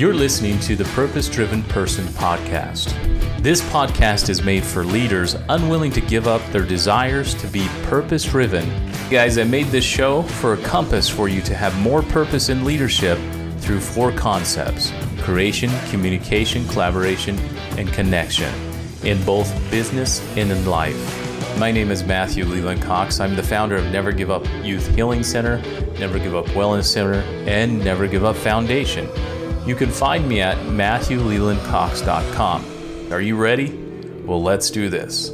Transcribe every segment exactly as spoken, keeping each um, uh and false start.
You're listening to the Purpose Driven Person podcast. This podcast is made for leaders unwilling to give up their desires to be purpose driven. Guys, I made this show for a compass for you to have more purpose in leadership through four concepts: creation, communication, collaboration, and connection in both business and in life. My name is Matthew Leland Cox. I'm the founder of Never Give Up Youth Healing Center, Never Give Up Wellness Center, and Never Give Up Foundation. You can find me at matthew leland cox dot com. Are you ready? Well, let's do this.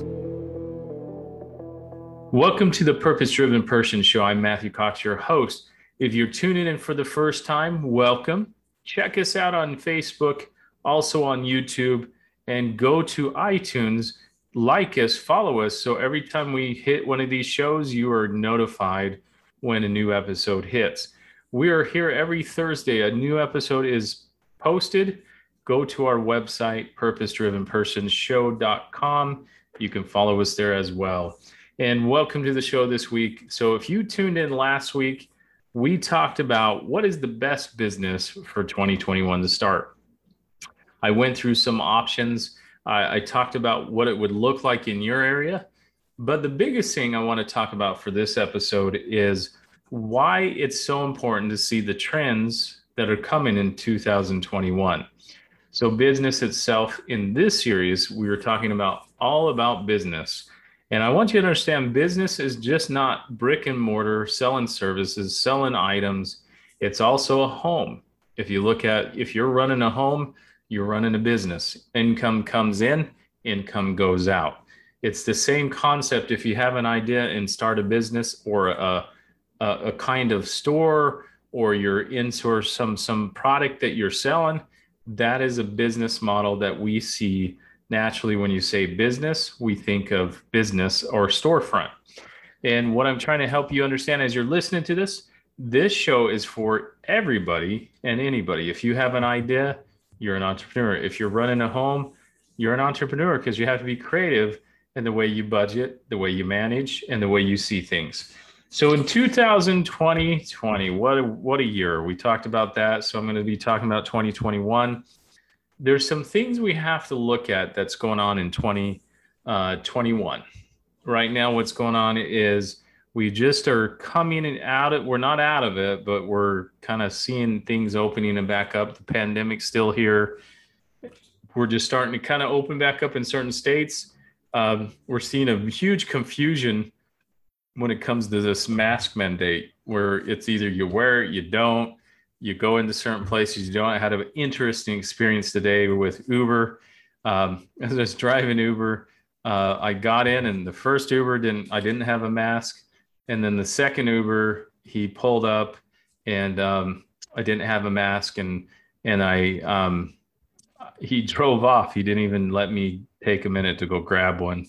Welcome to the Purpose Driven Person Show. I'm Matthew Cox, your host. If you're tuning in for the first time, welcome. Check us out on Facebook, also on YouTube, and go to iTunes, like us, follow us, so every time we hit one of these shows, you are notified when a new episode hits. We are here every Thursday. A new episode is posted. Go to our website, Purpose Driven Person Show dot com. You can follow us there as well. And welcome to the show this week. So if you tuned in last week, we talked about what is the best business for twenty twenty-one to start. I went through some options. I, I talked about what it would look like in your area. But the biggest thing I want to talk about for this episode is why it's so important to see the trends that are coming in two thousand twenty-one. So business itself, in this series, we were talking about all about business. And I want you to understand business is just not brick and mortar, selling services, selling items. It's also a home. If you look at, if you're running a home, you're running a business. Income comes in, income goes out. It's the same concept. If you have an idea and start a business or a, a, a kind of store, or you're insource some, some product that you're selling, that is a business model that we see naturally. When you say business, we think of business or storefront. And what I'm trying to help you understand as you're listening to this, this show is for everybody and anybody. If you have an idea, you're an entrepreneur. If you're running a home, you're an entrepreneur, because you have to be creative in the way you budget, the way you manage, and the way you see things. So in two thousand twenty, what a, what a year. We talked about that. So I'm going to be talking about twenty twenty-one. There's some things we have to look at that's going on in twenty twenty-one. Right now, what's going on is we just are coming in out of, we're not out of it, but we're kind of seeing things opening and back up. The pandemic's still here. We're just starting to kind of open back up in certain states. Um, we're seeing a huge confusion when it comes to this mask mandate, where it's either you wear it, you don't, you go into certain places, you don't. I had an interesting experience today with Uber. Um, as I was driving Uber, uh, I got in, and the first Uber didn't, I didn't have a mask. And then the second Uber, he pulled up, and um, I didn't have a mask, and, and I, um, he drove off. He didn't even let me take a minute to go grab one.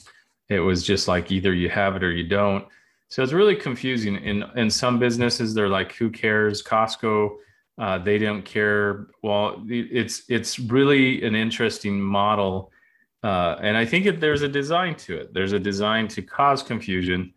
It was just like, either you have it or you don't. So it's really confusing. In in some businesses, they're like, who cares? Costco, uh, they don't care. Well, it's it's really an interesting model. Uh, and I think that there's a design to it. There's a design to cause confusion.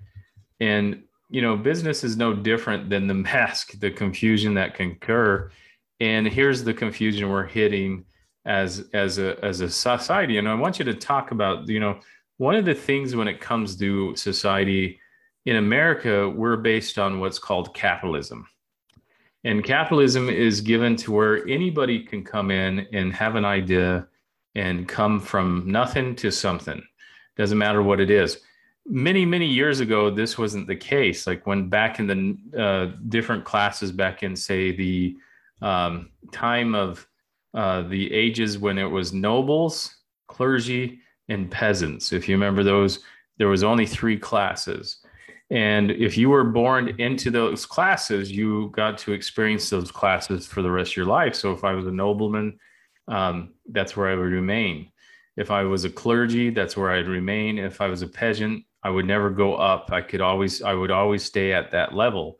And, you know, business is no different than the mask, the confusion that can occur. And here's the confusion we're hitting as as a as a society. And I want you to talk about, you know, one of the things when it comes to society in America, we're based on what's called capitalism. And capitalism is given to where anybody can come in and have an idea and come from nothing to something. Doesn't matter what it is. Many, many years ago, this wasn't the case. Like when back in the uh, different classes back in, say, the um, time of Uh, the ages when it was nobles, clergy, and peasants. If you remember those, there was only three classes. And if you were born into those classes, you got to experience those classes for the rest of your life. So if I was a nobleman, um, that's where I would remain. If I was a clergy, that's where I'd remain. If I was a peasant, I would never go up. I could always, I would always stay at that level.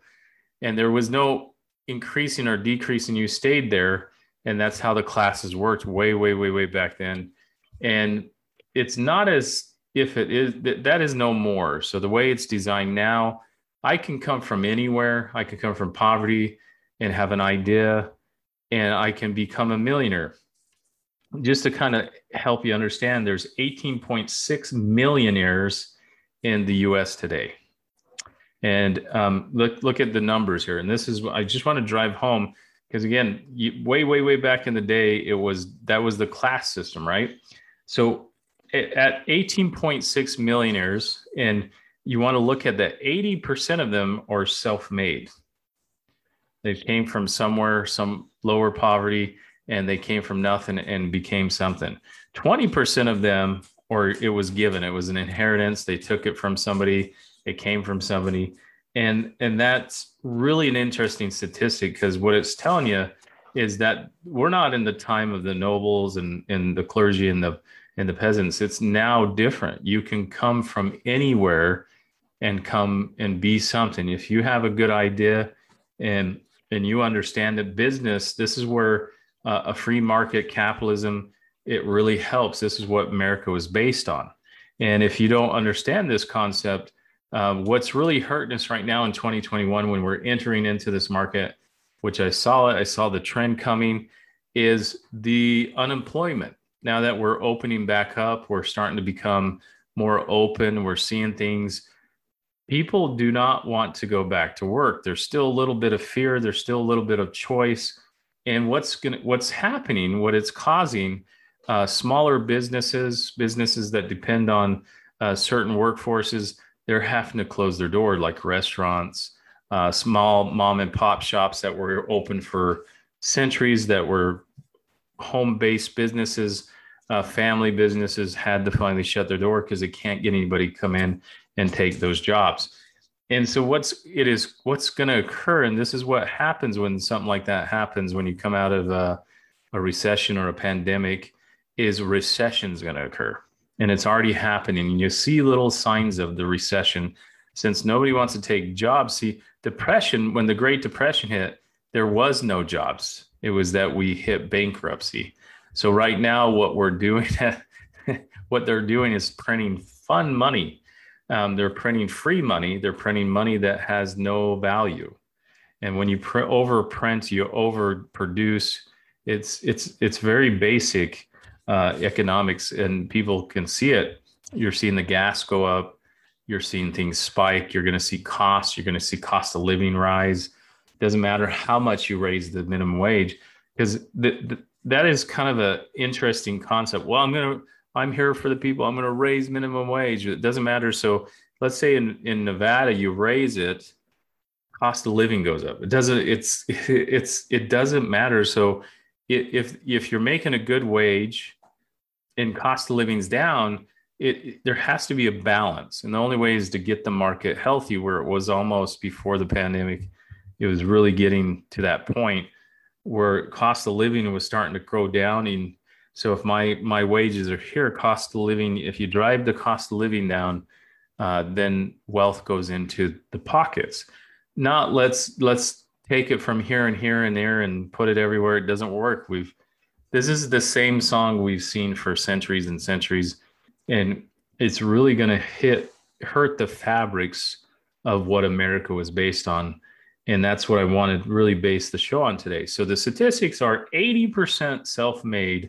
And there was no increasing or decreasing. You stayed there. And that's how the classes worked way, way, way, way back then. And it's not as if it is, that is no more. So the way it's designed now, I can come from anywhere. I can come from poverty and have an idea and I can become a millionaire. Just to kind of help you understand, there's eighteen point six millionaires in the U S today. And um, look, look at the numbers here. And this is, I just want to drive home, because again, you, way, way, way back in the day, it was, that was the class system, right? So at eighteen point six millionaires, and you want to look at that, eighty percent of them are self-made. They came from somewhere, some lower poverty, and they came from nothing and became something. twenty percent of them, or it was given, it was an inheritance. They took it from somebody. It came from somebody. And, and that's really an interesting statistic, because what it's telling you is that we're not in the time of the nobles and, and the clergy and the, and the peasants. It's now different. You can come from anywhere and come and be something. If you have a good idea and, and you understand that business, this is where uh, a free market capitalism, it really helps. This is what America was based on. And if you don't understand this concept, Uh, what's really hurting us right now in twenty twenty-one, when we're entering into this market, which I saw it, I saw the trend coming, is the unemployment. Now that we're opening back up, we're starting to become more open. We're seeing things. People do not want to go back to work. There's still a little bit of fear. There's still a little bit of choice. And what's gonna, what's happening, what it's causing, uh, smaller businesses, businesses that depend on uh, certain workforces, they're having to close their door, like restaurants, uh, small mom and pop shops that were open for centuries, that were home-based businesses, uh, family businesses had to finally shut their door because they can't get anybody to come in and take those jobs. And so what's it is what's going to occur, and this is what happens when something like that happens, when you come out of a, a recession or a pandemic, is recession's going to occur. And it's already happening. You see little signs of the recession, since nobody wants to take jobs. See, depression, when the Great Depression hit, there was no jobs. It was that we hit bankruptcy. So right now, what we're doing, what they're doing is printing fun money. Um, they're printing free money. They're printing money that has no value. And when you pr- overprint, you overproduce. It's it's it's very basic. Uh, economics, and people can see it. You're seeing the gas go up. You're seeing things spike. You're going to see costs. You're going to see cost of living rise. Doesn't matter how much you raise the minimum wage, because th- th- that is kind of an interesting concept. Well, I'm going to, I'm here for the people. I'm going to raise minimum wage. It doesn't matter. So let's say in, in Nevada, you raise it, cost of living goes up. It doesn't, it's, it's, it doesn't matter. So if, if you're making a good wage, and cost of living's down, it, it there has to be a balance, and the only way is to get the market healthy, where it was almost before the pandemic. It was really getting to that point where cost of living was starting to go down. And so, if my my wages are here, cost of living, if you drive the cost of living down, uh, then wealth goes into the pockets. Not let's let's take it from here and here and there and put it everywhere. It doesn't work. We've This is the same song we've seen for centuries and centuries, and it's really going to hit hurt the fabrics of what America was based on, and that's what I wanted to really base the show on today. So the statistics are eighty percent self-made,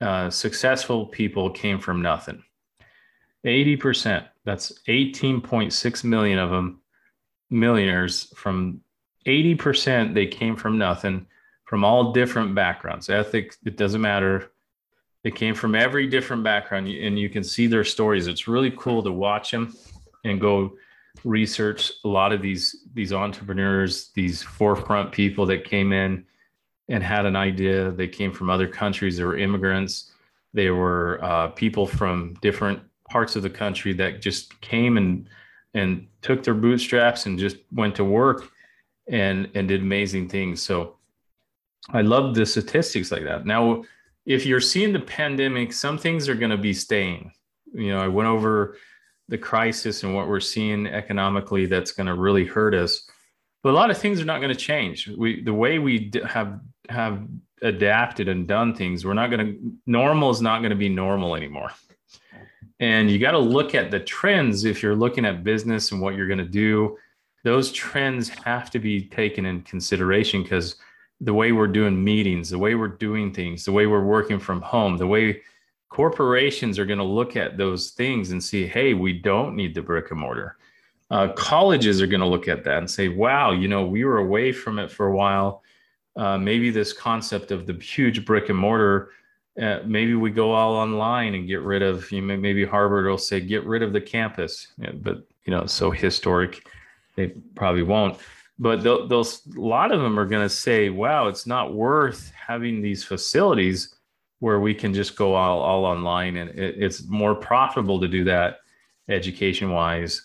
uh, successful people came from nothing. eighty percent. That's eighteen point six million of them, millionaires. From eighty percent, they came from nothing. From all different backgrounds, ethics, it doesn't matter. They came from every different background, and you can see their stories. It's really cool to watch them and go research a lot of these, these entrepreneurs, these forefront people that came in and had an idea. They came from other countries. They were immigrants. They were uh, people from different parts of the country that just came and, and took their bootstraps and just went to work and, and did amazing things. So I love the statistics like that. Now, if you're seeing the pandemic, some things are going to be staying. You know, I went over the crisis and what we're seeing economically that's going to really hurt us. But a lot of things are not going to change. We, the way we have have adapted and done things, we're not going to, normal is not going to be normal anymore. And you got to look at the trends. If you're looking at business and what you're going to do, those trends have to be taken in consideration, because the way we're doing meetings, the way we're doing things, the way we're working from home, the way corporations are going to look at those things and see, hey, we don't need the brick and mortar. Uh, colleges are going to look at that and say, wow, you know, we were away from it for a while. Uh, maybe this concept of the huge brick and mortar, uh, maybe we go all online and get rid of, you know, maybe Harvard will say, get rid of the campus. Yeah, but, you know, it's so historic, they probably won't. But those, a lot of them are going to say, wow, it's not worth having these facilities where we can just go all, all online. And it, it's more profitable to do that education-wise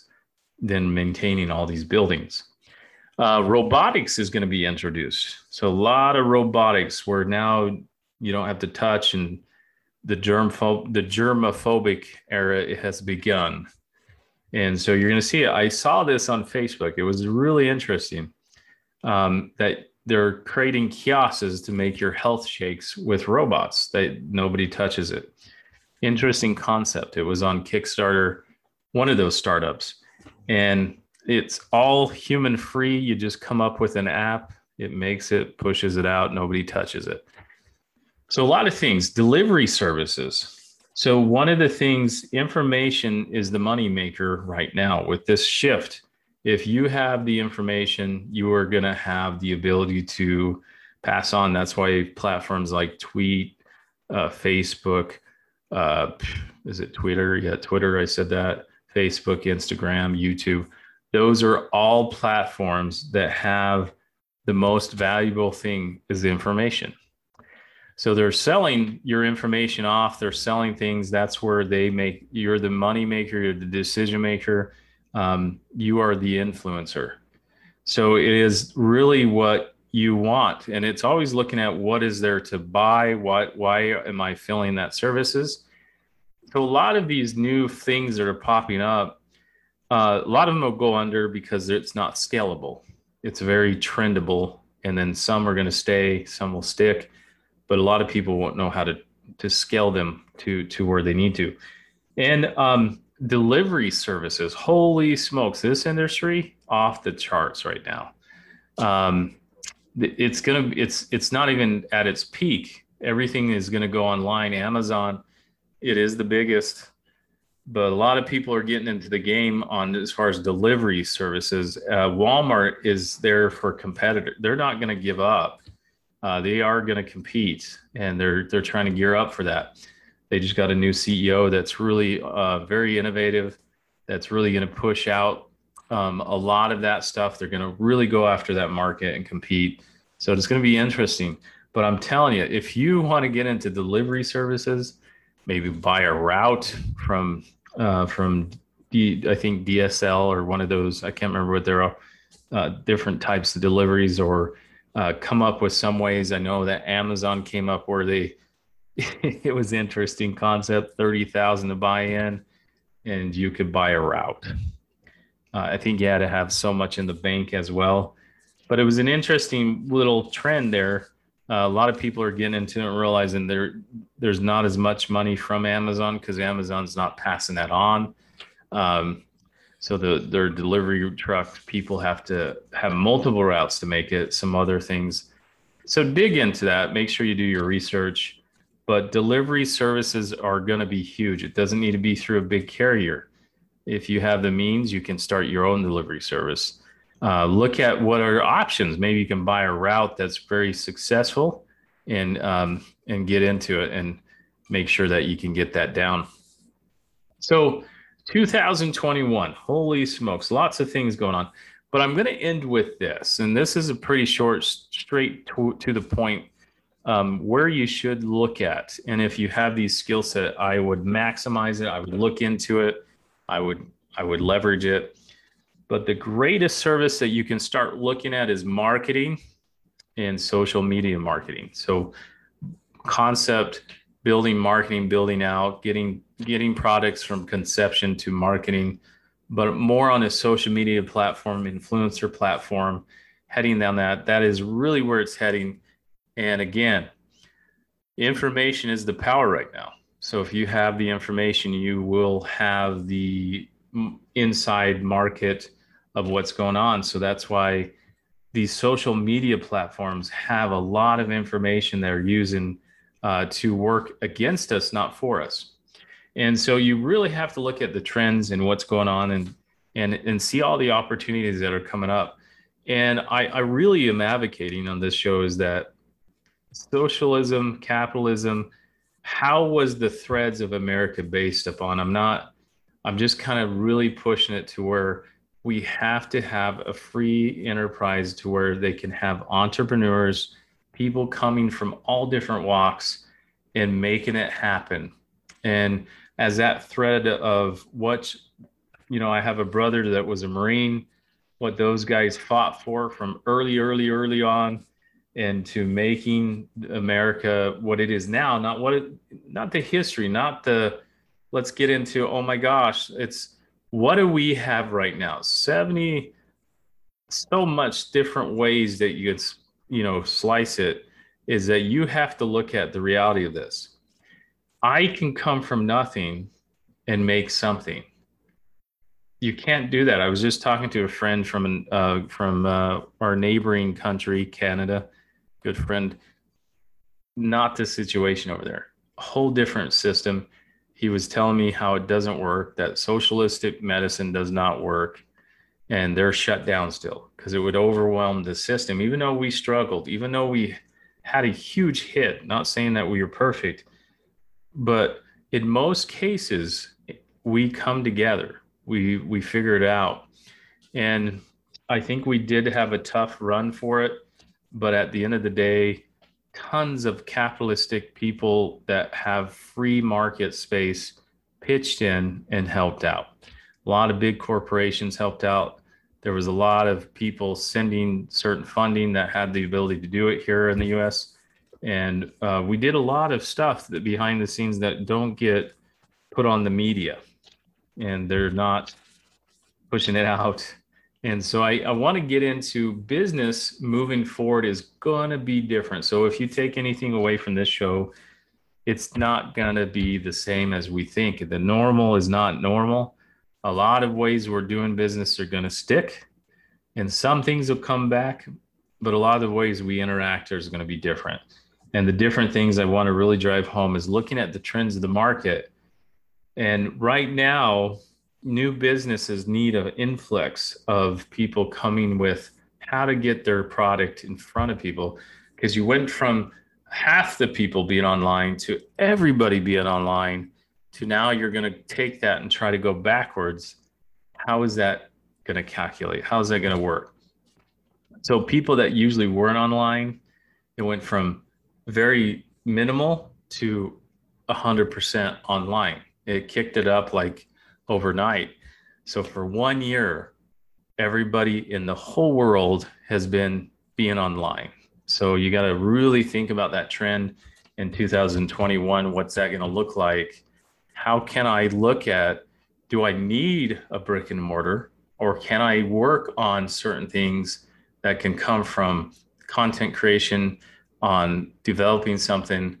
than maintaining all these buildings. Uh, robotics is going to be introduced. So a lot of robotics where now you don't have to touch, and the germ pho- the germophobic era has begun. And so you're going to see it. I saw this on Facebook. It was really interesting um, that they're creating kiosks to make your health shakes with robots that nobody touches it. Interesting concept. It was on Kickstarter, one of those startups. And it's all human free. You just come up with an app. It makes it, pushes it out. Nobody touches it. So a lot of things, delivery services. So one of the things, information is the money maker right now with this shift. If you have the information, you are going to have the ability to pass on. That's why platforms like Tweet, uh, Facebook, uh, is it Twitter? Yeah, Twitter, I said that. Facebook, Instagram, YouTube. Those are all platforms that have the most valuable thing is the information. So they're selling your information off. They're selling things. That's where they make, you're the money maker, you're the decision maker. Um, you are the influencer. So it is really what you want. And it's always looking at what is there to buy? What, why am I filling that services? So a lot of these new things that are popping up, uh, a lot of them will go under because it's not scalable. It's very trendable. And then some are going to stay, some will stick. But a lot of people won't know how to, to scale them to, to where they need to. And um, delivery services, holy smokes, this industry off the charts right now. Um, it's gonna, it's it's not even at its peak. Everything is gonna go online. Amazon, it is the biggest, but a lot of people are getting into the game on as far as delivery services. Uh, Walmart is there for competitor. They're not gonna give up. Uh, they are going to compete, and they're they're trying to gear up for that. They just got a new C E O that's really uh, very innovative, that's really going to push out um, a lot of that stuff. They're going to really go after that market and compete. So it's going to be interesting. But I'm telling you, if you want to get into delivery services, maybe buy a route from uh, from D, I think D S L or one of those. I can't remember what there are uh, different types of deliveries or. Uh, come up with some ways. I know that Amazon came up where they, it was an interesting concept, thirty thousand to buy in, and you could buy a route. Uh, I think you had to have so much in the bank as well, but it was an interesting little trend there. Uh, a lot of people are getting into it and realizing there, there's not as much money from Amazon because Amazon's not passing that on. Um, So the, their delivery truck people have to have multiple routes to make it, some other things. So dig into that. Make sure you do your research. But delivery services are going to be huge. It doesn't need to be through a big carrier. If you have the means, you can start your own delivery service. Uh, look at what are your options. Maybe you can buy a route that's very successful and um, and get into it and make sure that you can get that down. So two thousand twenty-one, holy smokes, lots of things going on. But I'm going to end with this, and this is a pretty short, straight to, to the point um, where you should look at. And if you have these skill set, I would maximize it. I would look into it. I would I would leverage it. But the greatest service that you can start looking at is marketing and social media marketing. So concept, building marketing, building out, getting getting products from conception to marketing, but more on a social media platform, influencer platform, heading down that. That is really where it's heading. And again, information is the power right now. So if you have the information, you will have the inside market of what's going on. So that's why these social media platforms have a lot of information they're using uh, to work against us, not for us. And so you really have to look at the trends and what's going on and and and see all the opportunities that are coming up. And I, I really am advocating on this show is that socialism, capitalism, how was the threads of America based upon? I'm not, I'm just kind of really pushing it to where we have to have a free enterprise to where they can have entrepreneurs, people coming from all different walks and making it happen. And as that thread of what, you know, I have a brother that was a Marine, what those guys fought for from early, early, early on, and to making America what it is now, not what it, not the history, not the, let's get into, oh my gosh, it's what do we have right now? seventy, so much different ways that you could, you know, slice it, is that you have to look at the reality of this. I can come from nothing and make something. You can't do that. I was just talking to a friend from an, uh, from uh, our neighboring country, Canada, good friend. Not the situation over there. A whole different system. He was telling me how it doesn't work, that socialistic medicine does not work, and they're shut down still because it would overwhelm the system. Even though we struggled, even though we had a huge hit, not saying that we were perfect, but in most cases, we come together. We we figure it out. And I think we did have a tough run for it. But at the end of the day, tons of capitalistic people that have free market space pitched in and helped out. A lot of big corporations helped out. There was a lot of people sending certain funding that had the ability to do it here in the U S And uh, we did a lot of stuff that behind the scenes that don't get put on the media, and they're not pushing it out. And so I, I want to get into business moving forward is going to be different. So if you take anything away from this show, it's not going to be the same as we think. The normal is not normal. A lot of ways we're doing business are going to stick, and some things will come back, but a lot of the ways we interact is going to be different. And the different things I want to really drive home is looking at the trends of the market. And right now, new businesses need an influx of people coming with how to get their product in front of people, because you went from half the people being online to everybody being online to now you're going to take that and try to go backwards. How is that going to calculate? How is that going to work? So people that usually weren't online, it went from very minimal to one hundred percent online. It kicked it up like overnight. So for one year, everybody in the whole world has been being online. So you got to really think about that trend in two thousand twenty-one. What's that going to look like? How can I look at, do I need a brick and mortar, or can I work on certain things that can come from content creation, on developing something,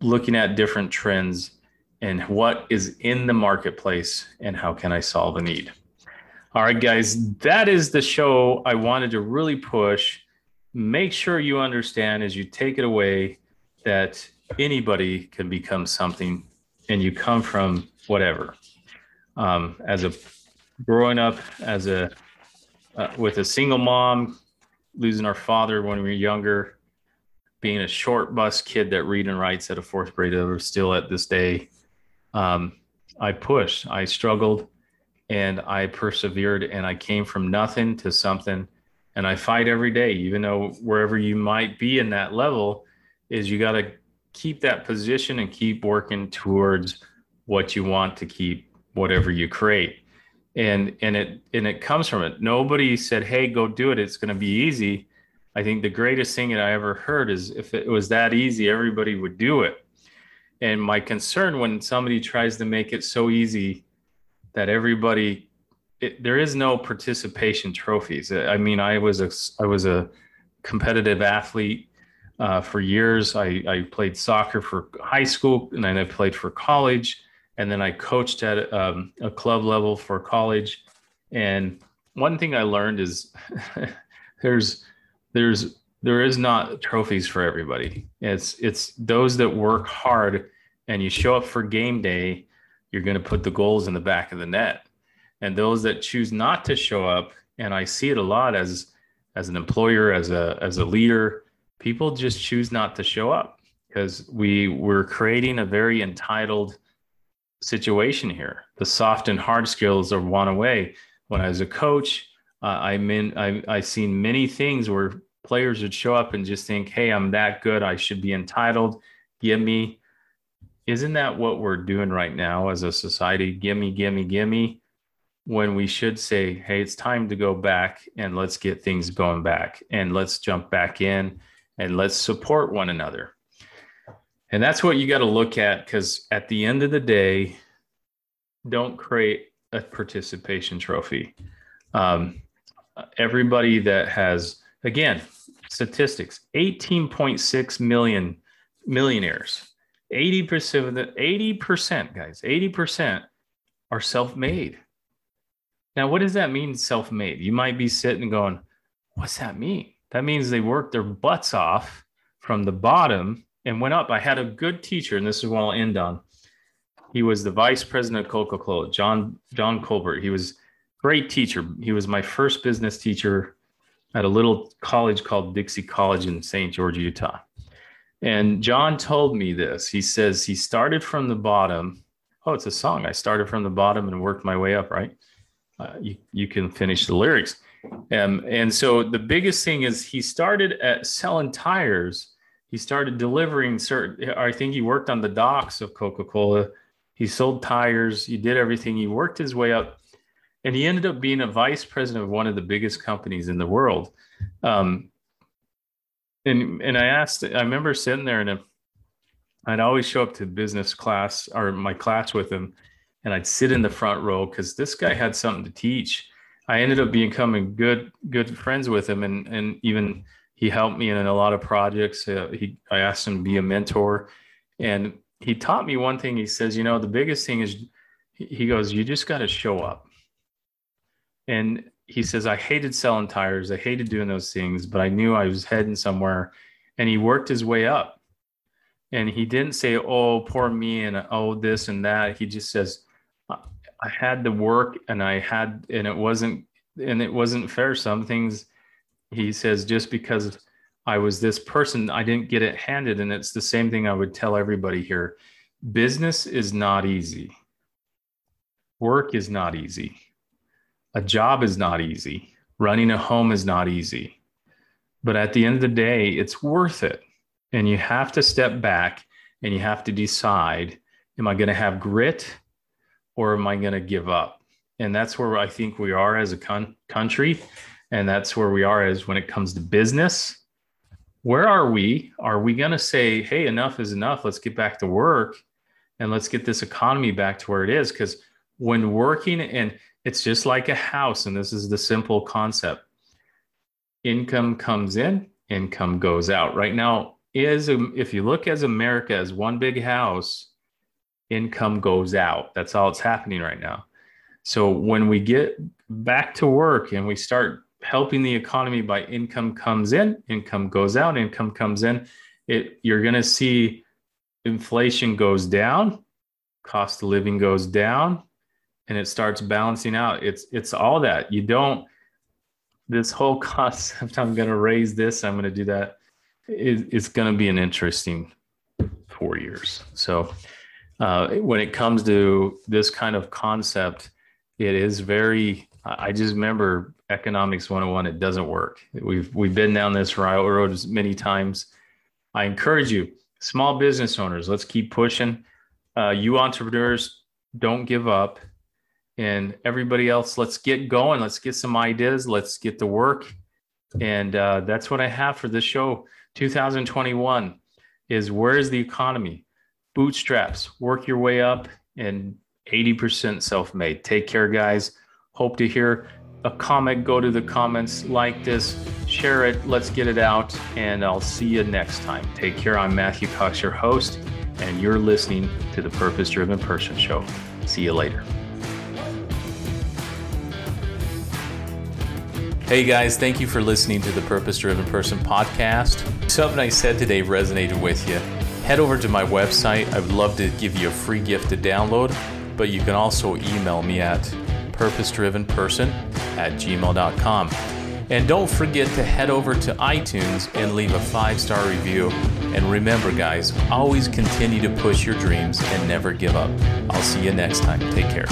looking at different trends, and what is in the marketplace, and how can I solve a need? All right, guys, that is the show I wanted to really push. Make sure you understand as you take it away that anybody can become something, and you come from whatever. Um, as a growing up, as a uh, with a single mom, losing our father when we were younger, being a short bus kid that reads and writes at a fourth grader still at this day. Um, I pushed, I struggled, and I persevered, and I came from nothing to something, and I fight every day, even though wherever you might be in that level is you got to keep that position and keep working towards what you want to keep, whatever you create. And, and it, and it comes from it. Nobody said, hey, go do it, it's going to be easy. I think the greatest thing that I ever heard is if it was that easy, everybody would do it. And my concern when somebody tries to make it so easy that everybody, it, there is no participation trophies. I mean, I was a, I was a competitive athlete uh, for years. I, I played soccer for high school, and then I played for college. And then I coached at um, a club level for college. And one thing I learned is there's there's there is not trophies for everybody. It's it's those that work hard and you show up for game day, you're going to put the goals in the back of the net. And those that choose not to show up, and I see it a lot as as an employer, as a as a leader, people just choose not to show up because we we're creating a very entitled situation here. The soft and hard skills are one away. When I was a coach, uh, I'm in, I, I've seen many things where players would show up and just think, hey, I'm that good. I should be entitled. Give me. Isn't that what we're doing right now as a society? Gimme, gimme, gimme. When we should say, hey, it's time to go back and let's get things going back and let's jump back in and let's support one another. And that's what you got to look at, because at the end of the day, don't create a participation trophy. Um, everybody that has, again, statistics, eighteen point six million millionaires, eighty percent of the eighty percent guys, eighty percent are self-made. Now, what does that mean? Self-made? You might be sitting going, what's that mean? That means they worked their butts off from the bottom and went up. I had a good teacher, and this is what I'll end on. He was the vice president of Coca-Cola, John, John Colbert. He was a great teacher. He was my first business teacher at a little college called Dixie College in Saint George, Utah. And John told me this. He says he started from the bottom. Oh, it's a song. I started from the bottom and worked my way up, right? Uh, you, you can finish the lyrics. Um, and so the biggest thing is he started at selling tires. He started delivering certain, I think he worked on the docks of Coca-Cola. He sold tires. He did everything. He worked his way up. And he ended up being a vice president of one of the biggest companies in the world. Um, and and I asked, I remember sitting there, and I'd always show up to business class or my class with him. And I'd sit in the front row because this guy had something to teach. I ended up becoming good, good friends with him. And, and even he helped me in a lot of projects. Uh, he, I asked him to be a mentor. And he taught me one thing. He says, you know, the biggest thing is, he goes, you just got to show up. And he says, I hated selling tires. I hated doing those things, but I knew I was heading somewhere. And he worked his way up. And he didn't say, oh, poor me, and oh, this and that. He just says, I had to work, and I had, and it wasn't, and it wasn't fair. Some things, he says, just because I was this person, I didn't get it handed. And it's the same thing I would tell everybody here. Business is not easy. Work is not easy. A job is not easy. Running a home is not easy. But at the end of the day, it's worth it. And you have to step back and you have to decide, am I going to have grit, or am I going to give up? And that's where I think we are as a con- country. And that's where we are as when it comes to business. Where are we? Are we going to say, hey, enough is enough. Let's get back to work and let's get this economy back to where it is. Because when working, and it's just like a house, and this is the simple concept. Income comes in, income goes out. Right now, is if you look as America as one big house, income goes out. That's all that's happening right now. So when we get back to work and we start helping the economy by income comes in, income goes out, income comes in, it, you're going to see inflation goes down, cost of living goes down, and it starts balancing out. It's it's all that. You don't, this whole concept, I'm going to raise this, I'm going to do that. It's going to be an interesting four years. So uh, when it comes to this kind of concept, it is very, I just remember economics one oh one, it doesn't work. We've, we've been down this railroad many times. I encourage you, small business owners, let's keep pushing. Uh, you entrepreneurs, don't give up. And everybody else, let's get going. Let's get some ideas. Let's get to work. And uh, that's what I have for this show. two thousand twenty-one is, where is the economy? Bootstraps, work your way up, and eighty percent self-made. Take care, guys. Hope to hear a comment. Go to the comments, like this, share it. Let's get it out, and I'll see you next time. Take care. I'm Matthew Cox, your host, and you're listening to the Purpose Driven Person Show. See you later. Hey guys, thank you for listening to the Purpose Driven Person podcast. Something I said today resonated with you. Head over to my website. I would love to give you a free gift to download, but you can also email me at purpose driven person at gmail dot com. And don't forget to head over to iTunes and leave a five-star review. And remember guys, always continue to push your dreams and never give up. I'll see you next time. Take care.